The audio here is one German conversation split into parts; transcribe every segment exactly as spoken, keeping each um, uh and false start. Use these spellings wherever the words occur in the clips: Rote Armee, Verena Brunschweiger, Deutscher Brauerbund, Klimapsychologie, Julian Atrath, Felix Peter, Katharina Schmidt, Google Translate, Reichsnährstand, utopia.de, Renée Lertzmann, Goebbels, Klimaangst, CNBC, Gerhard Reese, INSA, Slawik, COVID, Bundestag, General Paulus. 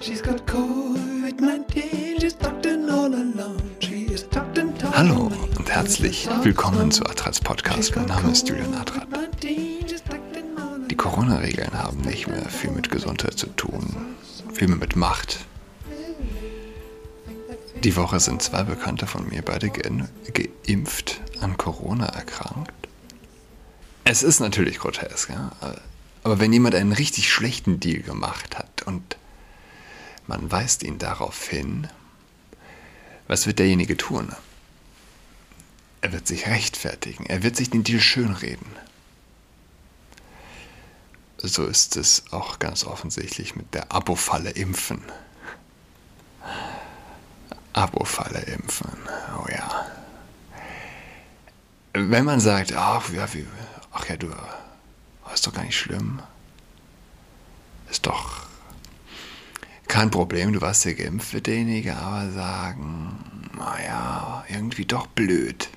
She's got COVID neunzehn, she's tucked in all alone. She is tucked in tucked. Hallo und herzlich willkommen zu Atraths Podcast. Mein Name ist Julian Atrath. Die Corona-Regeln haben nicht mehr viel mit Gesundheit zu tun, viel mehr mit Macht. Die Woche sind zwei Bekannte von mir beide ge- geimpft an Corona erkrankt. Es ist natürlich grotesk, ja? Aber wenn jemand einen richtig schlechten Deal gemacht hat und man weist ihn darauf hin, was wird derjenige tun? Er wird sich rechtfertigen, er wird sich den Deal schönreden. So ist es auch ganz offensichtlich mit der Abo-Falle impfen. Abo-Falle impfen, oh ja. Wenn man sagt, ach ja, wie, ach ja, du, ist doch gar nicht schlimm. Ist doch kein Problem, du warst ja geimpft, wird derjenige aber sagen, naja, irgendwie doch blöd.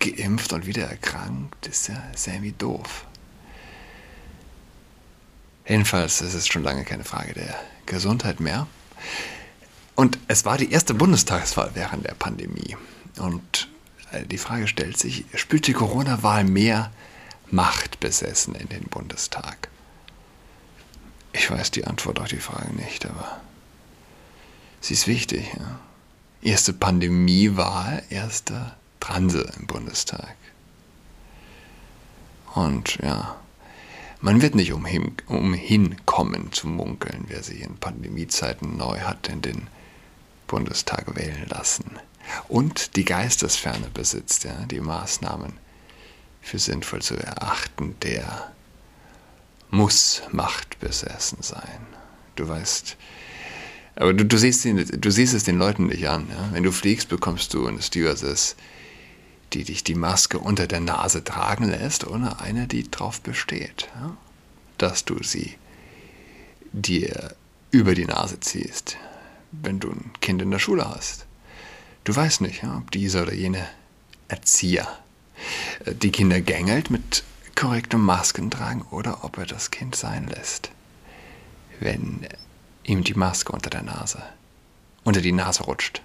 Geimpft und wieder erkrankt, ist ja, ist ja irgendwie doof. Jedenfalls, es ist schon lange keine Frage der Gesundheit mehr. Und es war die erste Bundestagswahl während der Pandemie. Und die Frage stellt sich, spürt die Corona-Wahl mehr Machtbesessen in den Bundestag? Ich weiß die Antwort auf die Frage nicht, aber sie ist wichtig. Ja? Erste Pandemiewahl, erste Transe im Bundestag. Und ja, man wird nicht umhin, umhin kommen zu munkeln, wer sich in Pandemiezeiten neu hat in den Bundestag wählen lassen und die Geistesferne besitzt, ja, die Maßnahmen für sinnvoll zu erachten, der muss machtbesessen sein. Du weißt, aber du, du, siehst, den, du siehst es den Leuten nicht an. Ja? Wenn du fliegst, bekommst du eine Stewardess, die dich die Maske unter der Nase tragen lässt, ohne eine, die drauf besteht, ja? Dass du sie dir über die Nase ziehst, wenn du ein Kind in der Schule hast. Du weißt nicht, ja, ob dieser oder jene Erzieher die Kinder gängelt mit korrektem Maskentragen oder ob er das Kind sein lässt, wenn ihm die Maske unter der Nase, unter die Nase rutscht.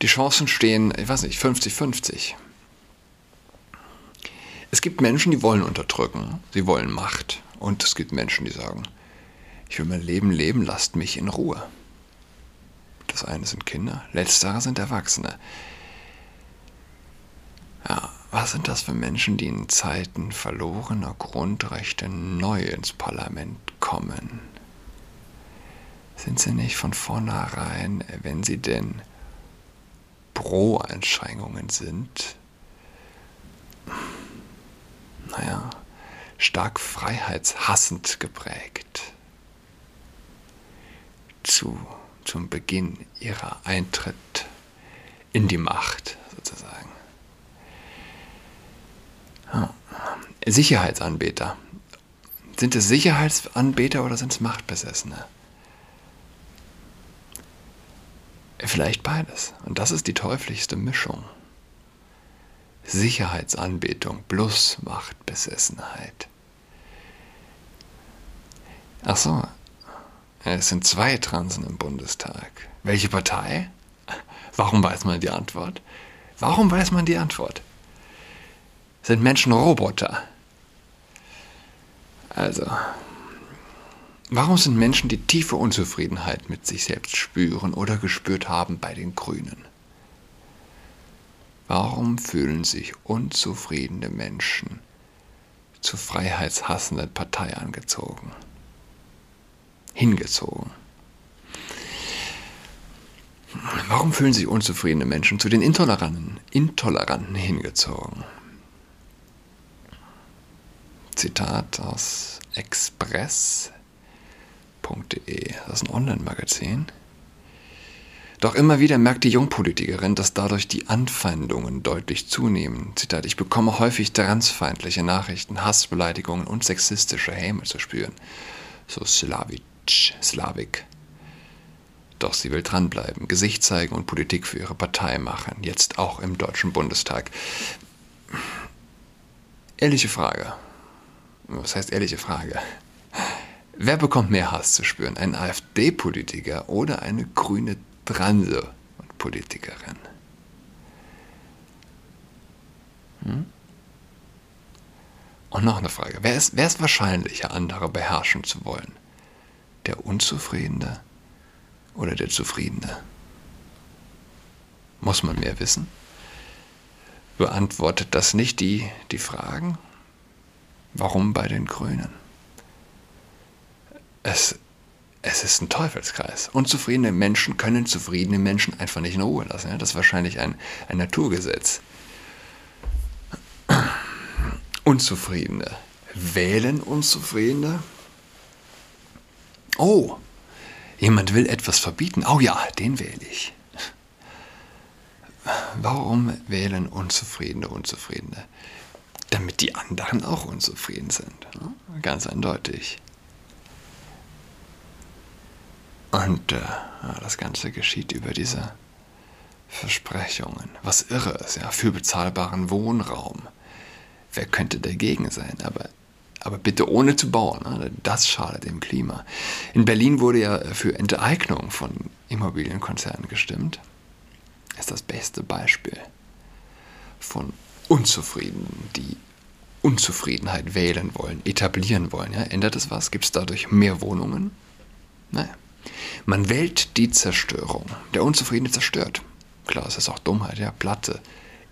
Die Chancen stehen, ich weiß nicht, fünfzig fünfzig. Es gibt Menschen, die wollen unterdrücken, sie wollen Macht. Und es gibt Menschen, die sagen, ich will mein Leben leben, lasst mich in Ruhe. Das eine sind Kinder, letztere sind Erwachsene. Ja, was sind das für Menschen, die in Zeiten verlorener Grundrechte neu ins Parlament kommen? Sind sie nicht von vornherein, wenn sie denn pro Einschränkungen sind, naja, stark freiheitshassend geprägt zu, zum Beginn ihrer Eintritt in die Macht sozusagen? Sicherheitsanbeter. Sind es Sicherheitsanbeter oder sind es Machtbesessene? Vielleicht beides. Und das ist die teuflischste Mischung. Sicherheitsanbetung plus Machtbesessenheit. Ach so. Es sind zwei Transen im Bundestag. Welche Partei? Warum weiß man die Antwort? Warum weiß man die Antwort? Sind Menschen Roboter? Also, warum sind Menschen, die tiefe Unzufriedenheit mit sich selbst spüren oder gespürt haben, bei den Grünen? Warum fühlen sich unzufriedene Menschen zur freiheitshassenden Partei angezogen? Hingezogen? Warum fühlen sich unzufriedene Menschen zu den Intoleranten, Intoleranten hingezogen? Zitat aus express punkt de, das ist ein Online-Magazin. Doch immer wieder merkt die Jungpolitikerin, dass dadurch die Anfeindungen deutlich zunehmen. Zitat, ich bekomme häufig transfeindliche Nachrichten, Hassbeleidigungen und sexistische Häme zu spüren. So Slawik, Slawik. Doch sie will dranbleiben, Gesicht zeigen und Politik für ihre Partei machen, jetzt auch im Deutschen Bundestag. Ehrliche Frage. Was heißt ehrliche Frage? Wer bekommt mehr Hass zu spüren? Ein AfD-Politiker oder eine grüne Transe- und Politikerin? Hm? Und noch eine Frage. Wer ist, wer ist wahrscheinlicher, andere beherrschen zu wollen? Der Unzufriedene oder der Zufriedene? Muss man mehr wissen? Beantwortet das nicht die, die Fragen? Warum bei den Grünen? Es, es ist ein Teufelskreis. Unzufriedene Menschen können zufriedene Menschen einfach nicht in Ruhe lassen. Das ist wahrscheinlich ein, ein Naturgesetz. Unzufriedene wählen Unzufriedene. Oh, jemand will etwas verbieten. Oh ja, den wähle ich. Warum wählen Unzufriedene Unzufriedene? Damit die anderen auch unzufrieden sind. Ganz eindeutig. Und äh, das Ganze geschieht über diese Versprechungen. Was irre ist, ja, für bezahlbaren Wohnraum. Wer könnte dagegen sein? Aber, aber bitte ohne zu bauen, ne? Das schadet dem Klima. In Berlin wurde ja für Enteignung von Immobilienkonzernen gestimmt. Ist das beste Beispiel von Unzufriedenen, die Unzufriedenheit wählen wollen, etablieren wollen. Ja? Ändert es was? Gibt es dadurch mehr Wohnungen? Naja. Man wählt die Zerstörung. Der Unzufriedene zerstört. Klar, es ist auch Dummheit, ja, platte,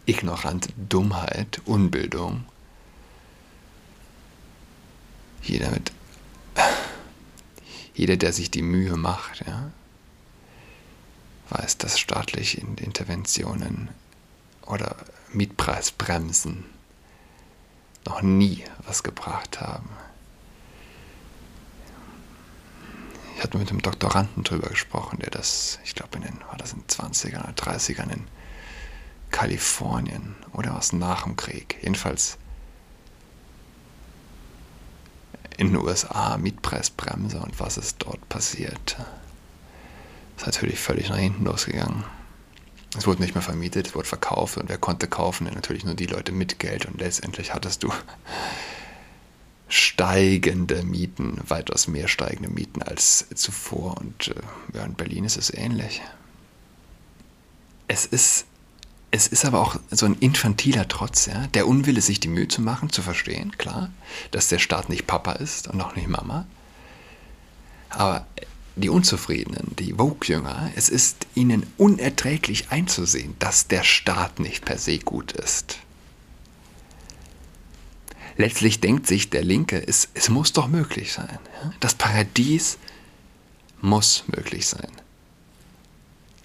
ignorante Dummheit, Unbildung. Jeder, mit, jeder der sich die Mühe macht, ja, weiß, dass staatliche Interventionen oder Mietpreisbremsen noch nie was gebracht haben. Ich hatte mit einem Doktoranden drüber gesprochen, der das, ich glaube, in den, war das in den zwanzigern oder dreißigern in Kalifornien oder was nach dem Krieg, jedenfalls in den U S A, Mietpreisbremse und was ist dort passiert. Das ist natürlich völlig nach hinten losgegangen. Es wurde nicht mehr vermietet, es wurde verkauft und wer konnte kaufen? Natürlich nur die Leute mit Geld und letztendlich hattest du steigende Mieten, weitaus mehr steigende Mieten als zuvor. Und äh, ja, in Berlin ist es ähnlich. Es ist, es ist aber auch so ein infantiler Trotz, ja? Der Unwille, sich die Mühe zu machen, zu verstehen, klar, dass der Staat nicht Papa ist und auch nicht Mama. Aber die Unzufriedenen, die Woke-Jünger, es ist ihnen unerträglich einzusehen, dass der Staat nicht per se gut ist. Letztlich denkt sich der Linke, es, es muss doch möglich sein. Das Paradies muss möglich sein.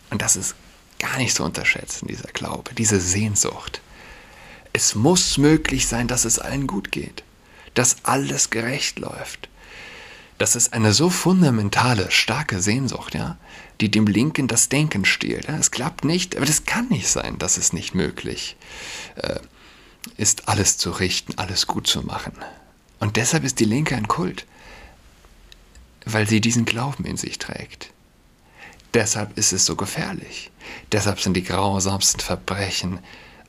Und das ist gar nicht zu unterschätzen, dieser Glaube, diese Sehnsucht. Es muss möglich sein, dass es allen gut geht, dass alles gerecht läuft. Das ist eine so fundamentale, starke Sehnsucht, ja, die dem Linken das Denken stiehlt. Ja. Es klappt nicht, aber das kann nicht sein, dass es nicht möglich äh, ist, alles zu richten, alles gut zu machen. Und deshalb ist die Linke ein Kult, weil sie diesen Glauben in sich trägt. Deshalb ist es so gefährlich. Deshalb sind die grausamsten Verbrechen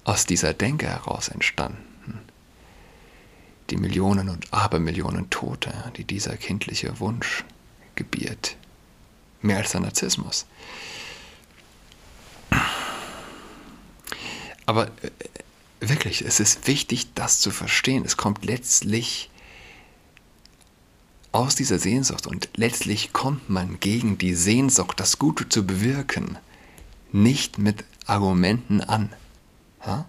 aus dieser Denke heraus entstanden. Die Millionen und Abermillionen Tote, die dieser kindliche Wunsch gebiert. Mehr als der Narzissmus. Aber wirklich, es ist wichtig, das zu verstehen. Es kommt letztlich aus dieser Sehnsucht und letztlich kommt man gegen die Sehnsucht, das Gute zu bewirken, nicht mit Argumenten an. Ha?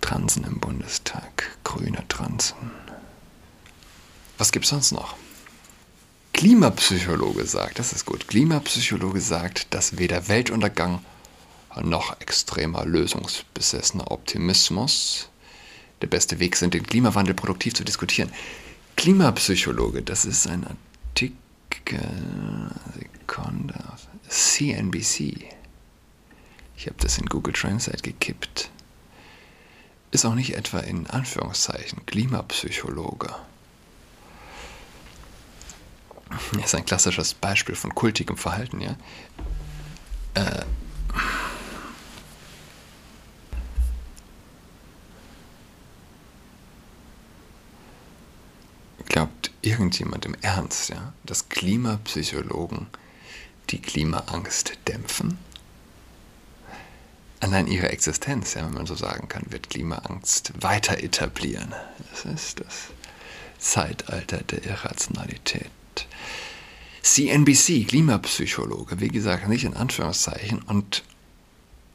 Transen im Bundestag, grüne Transen. Was gibt's sonst noch? Klimapsychologe sagt, das ist gut, Klimapsychologe sagt, dass weder Weltuntergang noch extremer lösungsbesessener Optimismus der beste Weg sind, den Klimawandel produktiv zu diskutieren. Klimapsychologe, das ist ein Artikel, Sekunde, C N B C. Ich habe das in Google Translate gekippt. Ist auch nicht etwa in Anführungszeichen Klimapsychologe. Das ist ein klassisches Beispiel von kultigem Verhalten, ja. Äh. Glaubt irgendjemand im Ernst, ja, dass Klimapsychologen die Klimaangst dämpfen? Allein ihre Existenz, ja, wenn man so sagen kann, wird Klimaangst weiter etablieren. Das ist das Zeitalter der Irrationalität. C N B C, Klimapsychologe, wie gesagt, nicht in Anführungszeichen, und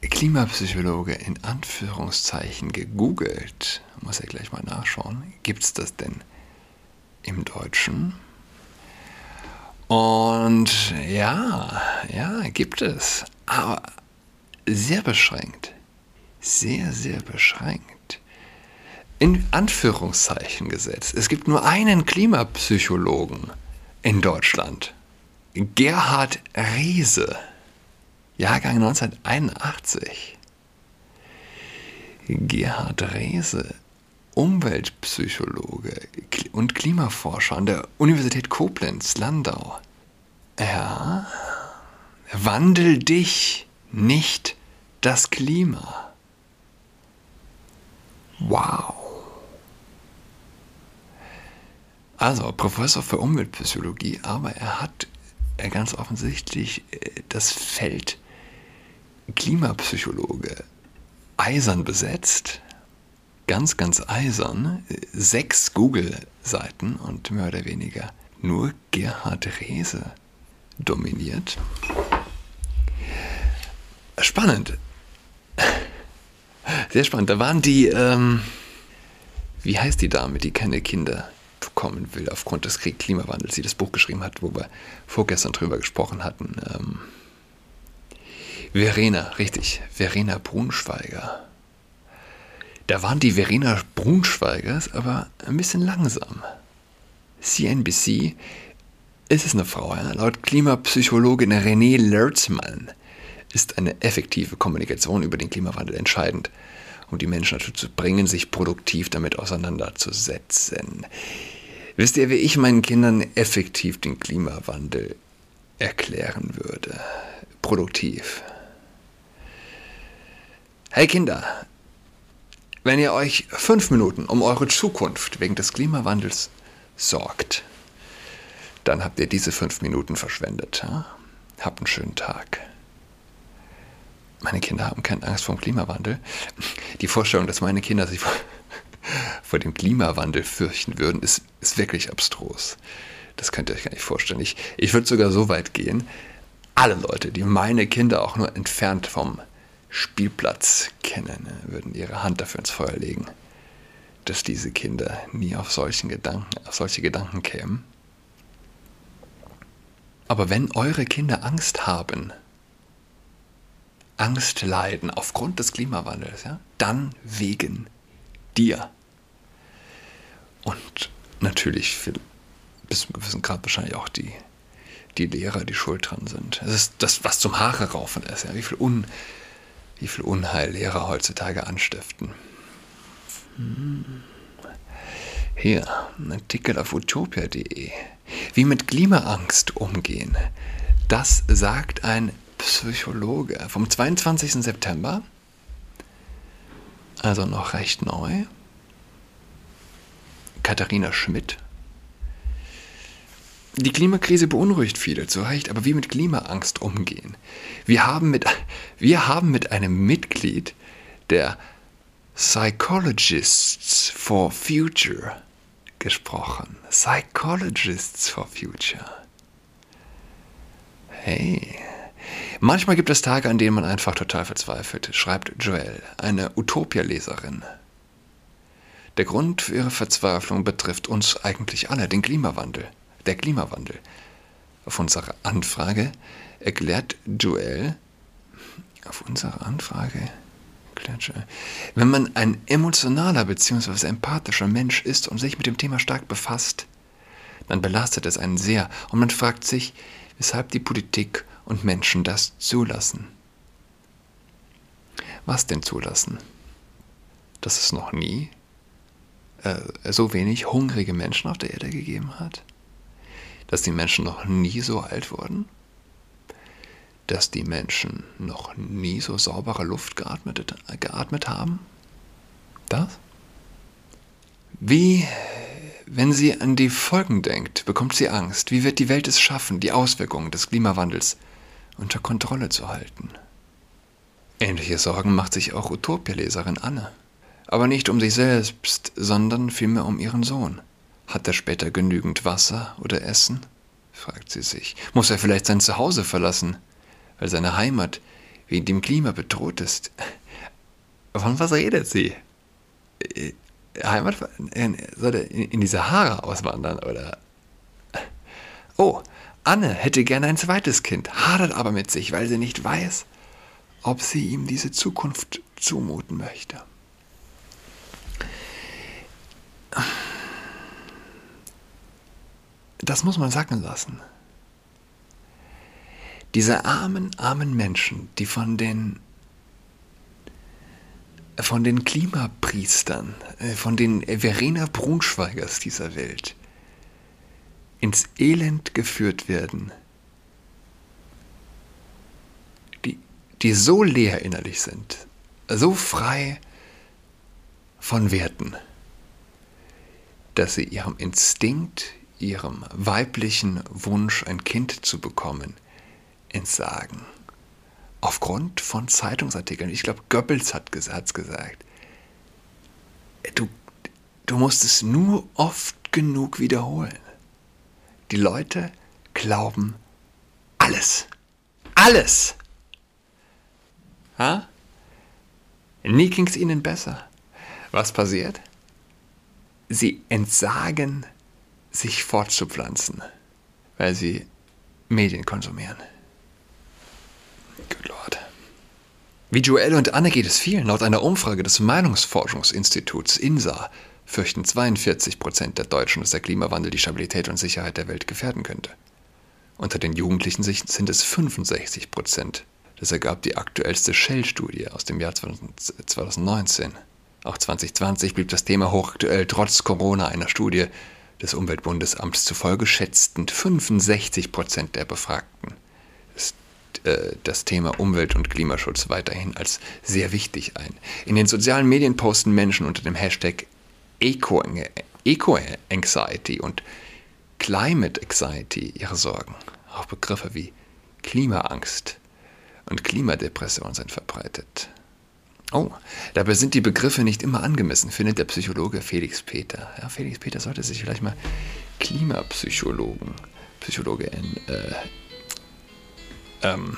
Klimapsychologe in Anführungszeichen gegoogelt, muss ja gleich mal nachschauen, gibt es das denn im Deutschen? Und ja, ja, gibt es, aber sehr beschränkt, sehr, sehr beschränkt, in Anführungszeichen gesetzt. Es gibt nur einen Klimapsychologen in Deutschland, Gerhard Reese, Jahrgang neunzehnhunderteinundachtzig. Gerhard Reese, Umweltpsychologe und Klimaforscher an der Universität Koblenz, Landau. Ja, wandel dich, nicht das Klima. Wow. Also, Professor für Umweltpsychologie, aber er hat ganz offensichtlich das Feld Klimapsychologe eisern besetzt. Ganz, ganz eisern. Sechs Google-Seiten und mehr oder weniger nur Gerhard Reese dominiert. Spannend. Sehr spannend. Da waren die, ähm, wie heißt die Dame, die keine Kinder bekommen will aufgrund des Krieg Klimawandels, die das Buch geschrieben hat, wo wir vorgestern drüber gesprochen hatten. Ähm, Verena, richtig, Verena Brunschweiger. Da waren die Verena Brunschweigers aber ein bisschen langsam. C N B C, ist es eine Frau, ja? Laut Klimapsychologin Renée Lertzmann ist eine effektive Kommunikation über den Klimawandel entscheidend, um die Menschen dazu zu bringen, sich produktiv damit auseinanderzusetzen. Wisst ihr, wie ich meinen Kindern effektiv den Klimawandel erklären würde? Produktiv. Hey Kinder, wenn ihr euch fünf Minuten um eure Zukunft wegen des Klimawandels sorgt, dann habt ihr diese fünf Minuten verschwendet. Ja? Habt einen schönen Tag. Meine Kinder haben keine Angst vor dem Klimawandel. Die Vorstellung, dass meine Kinder sich vor, vor dem Klimawandel fürchten würden, ist, ist wirklich abstrus. Das könnt ihr euch gar nicht vorstellen. Ich, ich würde sogar so weit gehen, alle Leute, die meine Kinder auch nur entfernt vom Spielplatz kennen, würden ihre Hand dafür ins Feuer legen, dass diese Kinder nie auf, solchen Gedanken, auf solche Gedanken kämen. Aber wenn eure Kinder Angst haben, Angst leiden aufgrund des Klimawandels, ja, dann wegen dir. Und natürlich für, bis zum gewissen Grad wahrscheinlich auch die, die Lehrer, die schuld dran sind. Es ist das, was zum Haare raufen ist, ja, wie viel, Un, wie viel Unheil Lehrer heutzutage anstiften. Hier, ein Artikel auf utopia punkt de. Wie mit Klimaangst umgehen, das sagt ein Psychologe vom zweiundzwanzigsten September, also noch recht neu, Katharina Schmidt. Die Klimakrise beunruhigt viele, zu Recht, aber wie mit Klimaangst umgehen? Wir haben mit, wir haben mit einem Mitglied der Psychologists for Future gesprochen. Psychologists for Future. Hey. Manchmal gibt es Tage, an denen man einfach total verzweifelt, schreibt Joelle, eine Utopia-Leserin. Der Grund für ihre Verzweiflung betrifft uns eigentlich alle, den Klimawandel. Der Klimawandel. Auf unsere Anfrage erklärt Joelle, auf unsere Anfrage erklärt Joelle, wenn man ein emotionaler bzw. empathischer Mensch ist und sich mit dem Thema stark befasst, dann belastet es einen sehr und man fragt sich, weshalb die Politik und Menschen das zulassen. Was denn zulassen? Dass es noch nie äh, so wenig hungrige Menschen auf der Erde gegeben hat? Dass die Menschen noch nie so alt wurden? Dass die Menschen noch nie so saubere Luft geatmet, geatmet haben? Das? Wie Wenn sie an die Folgen denkt, bekommt sie Angst. Wie wird die Welt es schaffen, die Auswirkungen des Klimawandels unter Kontrolle zu halten? Ähnliche Sorgen macht sich auch Utopia-Leserin Anne. Aber nicht um sich selbst, sondern vielmehr um ihren Sohn. Hat er später genügend Wasser oder Essen? Fragt sie sich. Muss er vielleicht sein Zuhause verlassen, weil seine Heimat wegen dem Klima bedroht ist? Von was redet sie? Heimat? Soll er in die Sahara auswandern, oder? Oh, Anne hätte gerne ein zweites Kind, hadert aber mit sich, weil sie nicht weiß, ob sie ihm diese Zukunft zumuten möchte. Das muss man sacken lassen. Diese armen, armen Menschen, die von den von den Klimapriestern, von den Verena Brunschweigers dieser Welt ins Elend geführt werden, die, die so leer innerlich sind, so frei von Werten, dass sie ihrem Instinkt, ihrem weiblichen Wunsch, ein Kind zu bekommen, entsagen. Aufgrund von Zeitungsartikeln. Ich glaube, Goebbels hat es gesagt. Du, du musst es nur oft genug wiederholen. Die Leute glauben alles. Alles! Ha? Nie ging es ihnen besser. Was passiert? Sie entsagen, sich fortzupflanzen, weil sie Medien konsumieren. Good Lord. Wie Joelle und Anne geht es vielen. Laut einer Umfrage des Meinungsforschungsinstituts I N S A fürchten zweiundvierzig Prozent der Deutschen, dass der Klimawandel die Stabilität und Sicherheit der Welt gefährden könnte. Unter den Jugendlichen sind es fünfundsechzig Prozent. Das ergab die aktuellste Shell-Studie aus dem Jahr zweitausendneunzehn. Auch zwanzig zwanzig blieb das Thema hochaktuell, trotz Corona. Einer Studie des Umweltbundesamts zufolge schätzten fünfundsechzig Prozent der Befragten das Thema Umwelt- und Klimaschutz weiterhin als sehr wichtig ein. In den sozialen Medien posten Menschen unter dem Hashtag Eco-Anxiety und Climate Anxiety ihre Sorgen. Auch Begriffe wie Klimaangst und Klimadepression sind verbreitet. Oh, dabei sind die Begriffe nicht immer angemessen, findet der Psychologe Felix Peter. Ja, Felix Peter sollte sich vielleicht mal Klimapsychologen, Psychologe in, äh, ähm,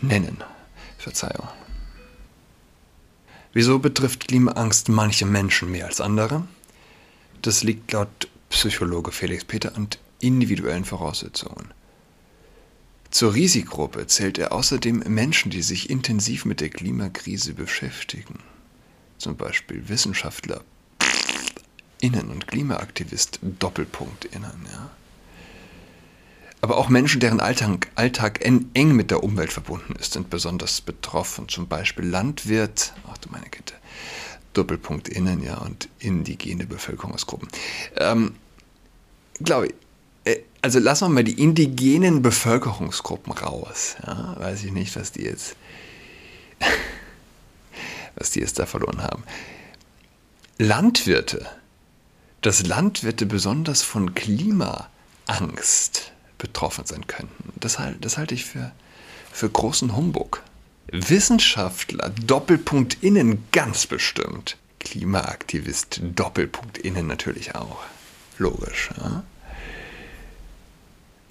nennen. Verzeihung. Wieso betrifft Klimaangst manche Menschen mehr als andere? Das liegt laut Psychologe Felix Peter an individuellen Voraussetzungen. Zur Risikogruppe zählt er außerdem Menschen, die sich intensiv mit der Klimakrise beschäftigen. Zum Beispiel Wissenschaftler, innen und Klimaaktivist, Doppelpunkt innen. Ja. Aber auch Menschen, deren Alltag, Alltag eng mit der Umwelt verbunden ist, sind besonders betroffen. Zum Beispiel Landwirt, ach du meine Güte, Doppelpunkt innen, ja, und indigene Bevölkerungsgruppen. Ähm, glaube ich. Also lassen wir mal die indigenen Bevölkerungsgruppen raus. Ja, weiß ich nicht, was die jetzt, was die jetzt da verloren haben. Landwirte, dass Landwirte besonders von Klimaangst betroffen sein könnten. Das, das halte ich für, für großen Humbug. Wissenschaftler, Doppelpunkt innen, ganz bestimmt. Klimaaktivist, Doppelpunkt innen natürlich auch. Logisch, ja.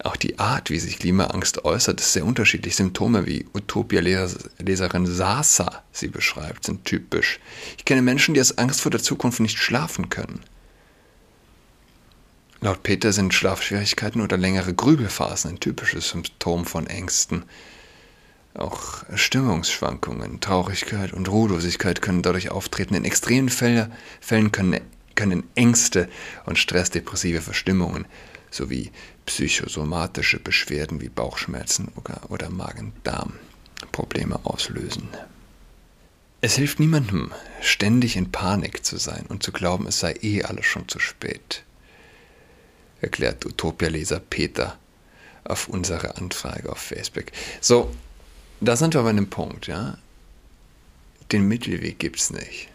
Auch die Art, wie sich Klimaangst äußert, ist sehr unterschiedlich. Symptome, wie Utopia-Leserin Sasa sie beschreibt, sind typisch. Ich kenne Menschen, die aus Angst vor der Zukunft nicht schlafen können. Laut Peter sind Schlafschwierigkeiten oder längere Grübelphasen ein typisches Symptom von Ängsten. Auch Stimmungsschwankungen, Traurigkeit und Ruhelosigkeit können dadurch auftreten. In extremen Fällen können, können Ängste und stressdepressive Verstimmungen sowie psychosomatische Beschwerden wie Bauchschmerzen oder Magen-Darm-Probleme auslösen. Es hilft niemandem, ständig in Panik zu sein und zu glauben, es sei eh alles schon zu spät, erklärt Utopia-Leser Peter auf unsere Anfrage auf Facebook. So, da sind wir bei einem Punkt, ja? Den Mittelweg gibt's nicht.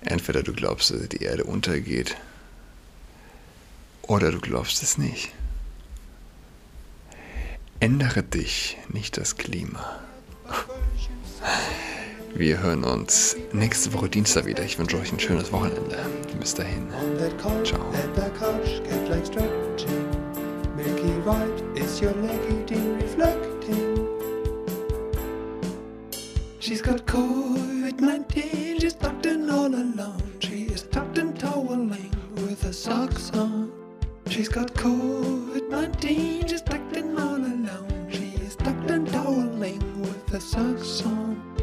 Entweder du glaubst, dass die Erde untergeht oder du glaubst es nicht. Ändere dich, nicht das Klima. Wir hören uns nächste Woche Dienstag wieder. Ich wünsche euch ein schönes Wochenende. Bis dahin. Ciao. She's got COVID nineteen, she's tucked in all alone. She is tucked in toweling with her socks on. She's got COVID nineteen, she's tucked in all alone. She is tucked in toweling with her socks on.